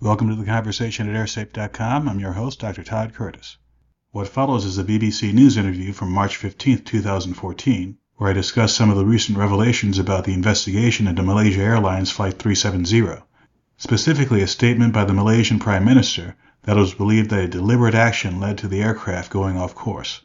Welcome to the conversation at AirSafe.com. I'm your host, Dr. Todd Curtis. What follows is a BBC News interview from March 15, 2014, where I discuss some of the recent revelations about the investigation into Malaysia Airlines Flight 370, specifically a statement by the Malaysian Prime Minister that it was believed that a deliberate action led to the aircraft going off course.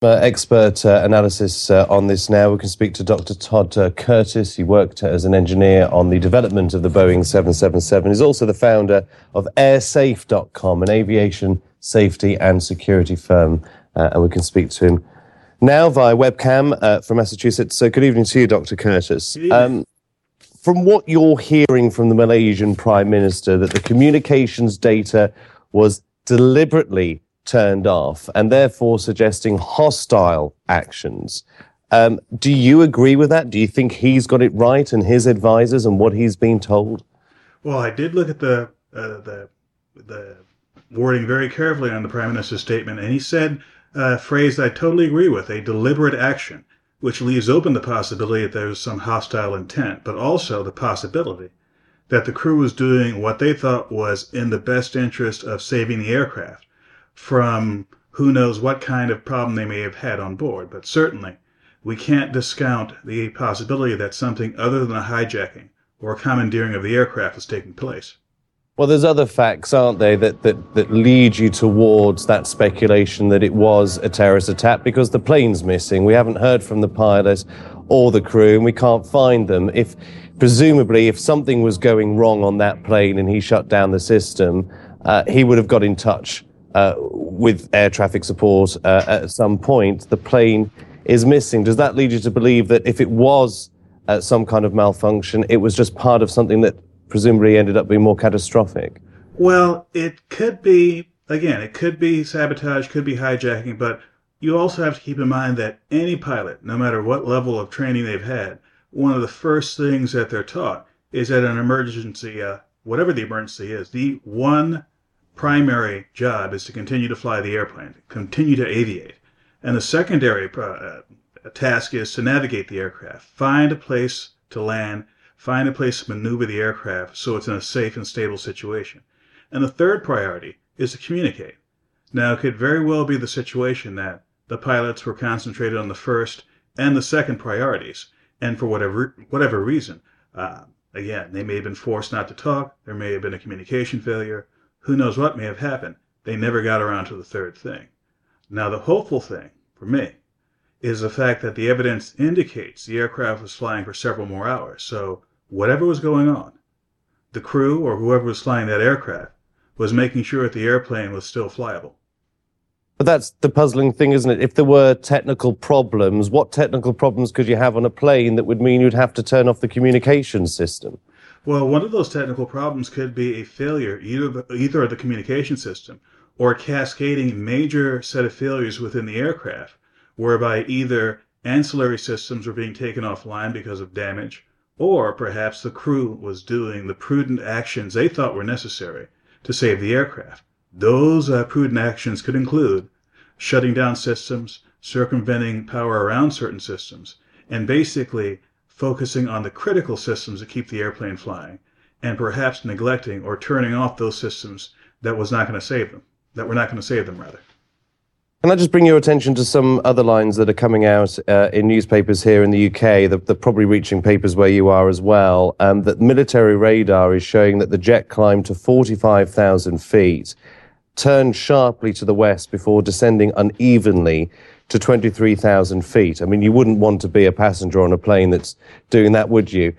Expert analysis on this now. We can speak to Dr. Todd Curtis. He worked as an engineer on the development of the Boeing 777. He's also the founder of AirSafe.com, an aviation safety and security firm. And we can speak to him now via webcam from Massachusetts. So good evening to you, Dr. Curtis. From what you're hearing from the Malaysian Prime Minister, that the communications data was deliberately turned off and therefore suggesting hostile actions. Do you agree with that? Do you think he's got it right and his advisors and what he's been told? Well, I did look at the wording very carefully on the Prime Minister's statement, and he said a phrase I totally agree with, a deliberate action, which leaves open the possibility that there was some hostile intent, but also the possibility that the crew was doing what they thought was in the best interest of saving the aircraft from who knows what kind of problem they may have had on board. But certainly, we can't discount the possibility that something other than a hijacking or commandeering of the aircraft is taking place. Well, there's other facts, aren't there, that lead you towards that speculation that it was a terrorist attack because the plane's missing. We haven't heard from the pilot or the crew, and we can't find them. Presumably, if something was going wrong on that plane and he shut down the system, he would have got in touch with air traffic support at some point. The plane is missing. Does that lead you to believe that if it was some kind of malfunction, it was just part of something that presumably ended up being more catastrophic? Well, it could be, again, it could be sabotage, could be hijacking, but you also have to keep in mind that any pilot, no matter what level of training they've had, one of the first things that they're taught is that an emergency, whatever the emergency is, the one primary job is to continue to fly the airplane, continue to aviate. And the secondary task is to navigate the aircraft, find a place to land, find a place to maneuver the aircraft so it's in a safe and stable situation. And the third priority is to communicate. Now, it could very well be the situation that the pilots were concentrated on the first and the second priorities. And for whatever reason, again, they may have been forced not to talk. There may have been a communication failure. Who knows what may have happened? They never got around to the third thing. Now, the hopeful thing for me is the fact that the evidence indicates the aircraft was flying for several more hours. So whatever was going on, the crew or whoever was flying that aircraft was making sure that the airplane was still flyable. But that's the puzzling thing, isn't it? If there were technical problems, what technical problems could you have on a plane that would mean you'd have to turn off the communication system? Well, one of those technical problems could be a failure either of the communication system or a cascading major set of failures within the aircraft, whereby either ancillary systems were being taken offline because of damage, or perhaps the crew was doing the prudent actions they thought were necessary to save the aircraft. Those prudent actions could include shutting down systems, circumventing power around certain systems, and basically focusing on the critical systems that keep the airplane flying, and perhaps neglecting or turning off those systems that were not going to save them. Can I just bring your attention to some other lines that are coming out in newspapers here in the UK, they're probably reaching papers where you are as well, that military radar is showing that the jet climbed to 45,000 feet, turned sharply to the west before descending unevenly to 23,000 feet. I mean, you wouldn't want to be a passenger on a plane that's doing that, would you?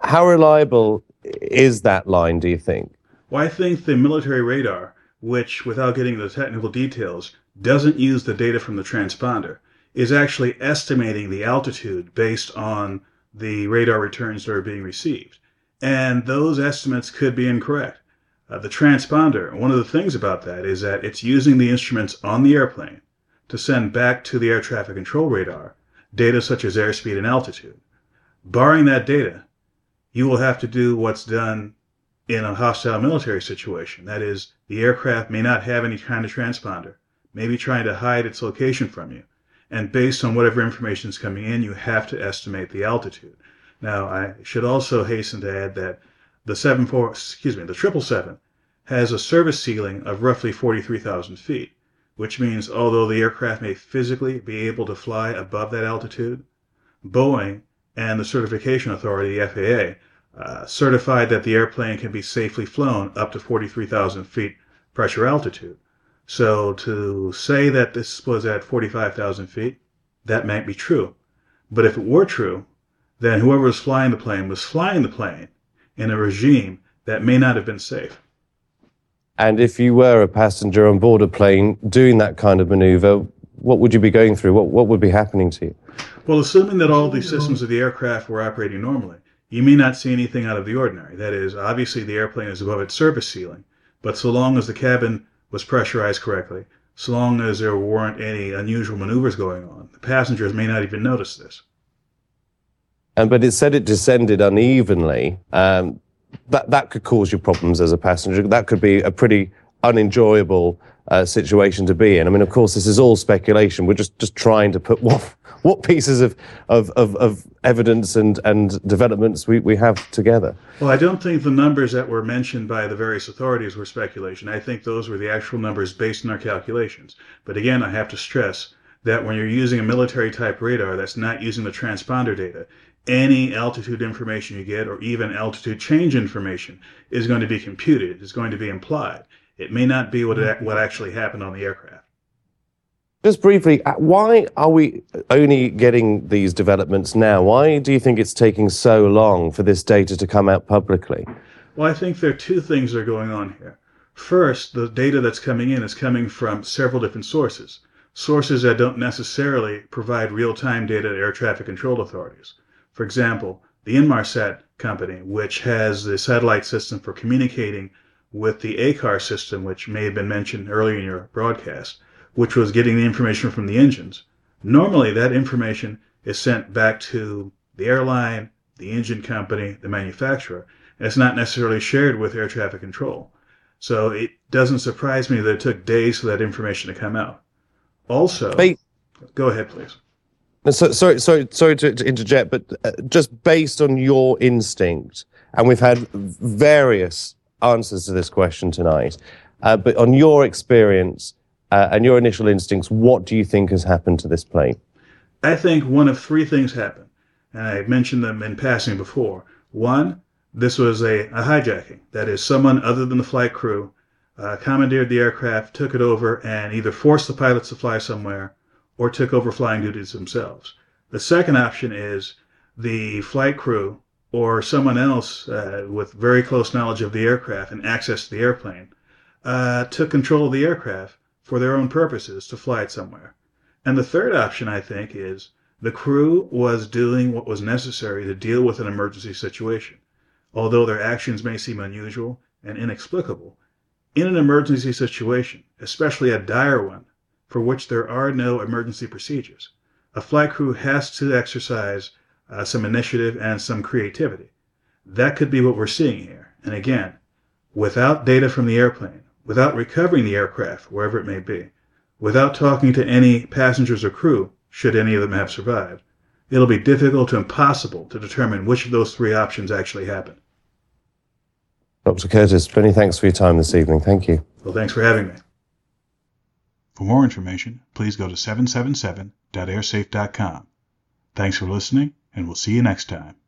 How reliable is that line, do you think? Well, I think the military radar, which, without getting into the technical details, doesn't use the data from the transponder, is actually estimating the altitude based on the radar returns that are being received. And those estimates could be incorrect. The transponder, one of the things about that is that it's using the instruments on the airplane to send back to the air traffic control radar data such as airspeed and altitude. Barring that data, you will have to do what's done in a hostile military situation. That is, the aircraft may not have any kind of transponder, maybe trying to hide its location from you. And based on whatever information is coming in, you have to estimate the altitude. Now, I should also hasten to add that The 777 has a service ceiling of roughly 43,000 feet, which means although the aircraft may physically be able to fly above that altitude, Boeing and the certification authority, the FAA, certified that the airplane can be safely flown up to 43,000 feet pressure altitude. So to say that this was at 45,000 feet, that might be true. But if it were true, then whoever was flying the plane in a regime that may not have been safe. And if you were a passenger on board a plane doing that kind of maneuver, what would you be going through? What would be happening to you? Well, assuming that all the systems of the aircraft were operating normally, you may not see anything out of the ordinary. That is, obviously the airplane is above its service ceiling, but so long as the cabin was pressurized correctly, so long as there weren't any unusual maneuvers going on, the passengers may not even notice this. But it said it descended unevenly. That could cause you problems as a passenger. That could be a pretty unenjoyable situation to be in. I mean, of course, this is all speculation. We're just trying to put what pieces of evidence and developments we have together. Well, I don't think the numbers that were mentioned by the various authorities were speculation. I think those were the actual numbers based on our calculations. But again, I have to stress that when you're using a military-type radar that's not using the transponder data, any altitude information you get, or even altitude change information, is going to be computed. It's going to be implied. It may not be what actually happened on the aircraft. Just briefly, why are we only getting these developments now? Why do you think it's taking so long for this data to come out publicly? Well, I think there are two things that are going on here. First, the data that's coming in is coming from several different sources. Sources that don't necessarily provide real-time data to air traffic control authorities. For example, the Inmarsat company, which has the satellite system for communicating with the ACARS system, which may have been mentioned earlier in your broadcast, which was getting the information from the engines. Normally, that information is sent back to the airline, the engine company, the manufacturer, and it's not necessarily shared with air traffic control. So it doesn't surprise me that it took days for that information to come out. Also, go ahead, please. Sorry to interject, but just based on your instinct, and we've had various answers to this question tonight, but on your experience and your initial instincts, what do you think has happened to this plane? I think one of three things happened, and I mentioned them in passing before. One, this was a hijacking. That is, someone other than the flight crew commandeered the aircraft, took it over, and either forced the pilots to fly somewhere or took over flying duties themselves. The second option is the flight crew or someone else with very close knowledge of the aircraft and access to the airplane took control of the aircraft for their own purposes to fly it somewhere. And the third option, I think, is the crew was doing what was necessary to deal with an emergency situation. Although their actions may seem unusual and inexplicable, in an emergency situation, especially a dire one, for which there are no emergency procedures, a flight crew has to exercise some initiative and some creativity. That could be what we're seeing here. And again, without data from the airplane, without recovering the aircraft, wherever it may be, without talking to any passengers or crew, should any of them have survived, it'll be difficult to impossible to determine which of those three options actually happened. Dr. Curtis, many thanks for your time this evening. Thank you. Well, thanks for having me. For more information, please go to 777.airsafe.com. Thanks for listening, and we'll see you next time.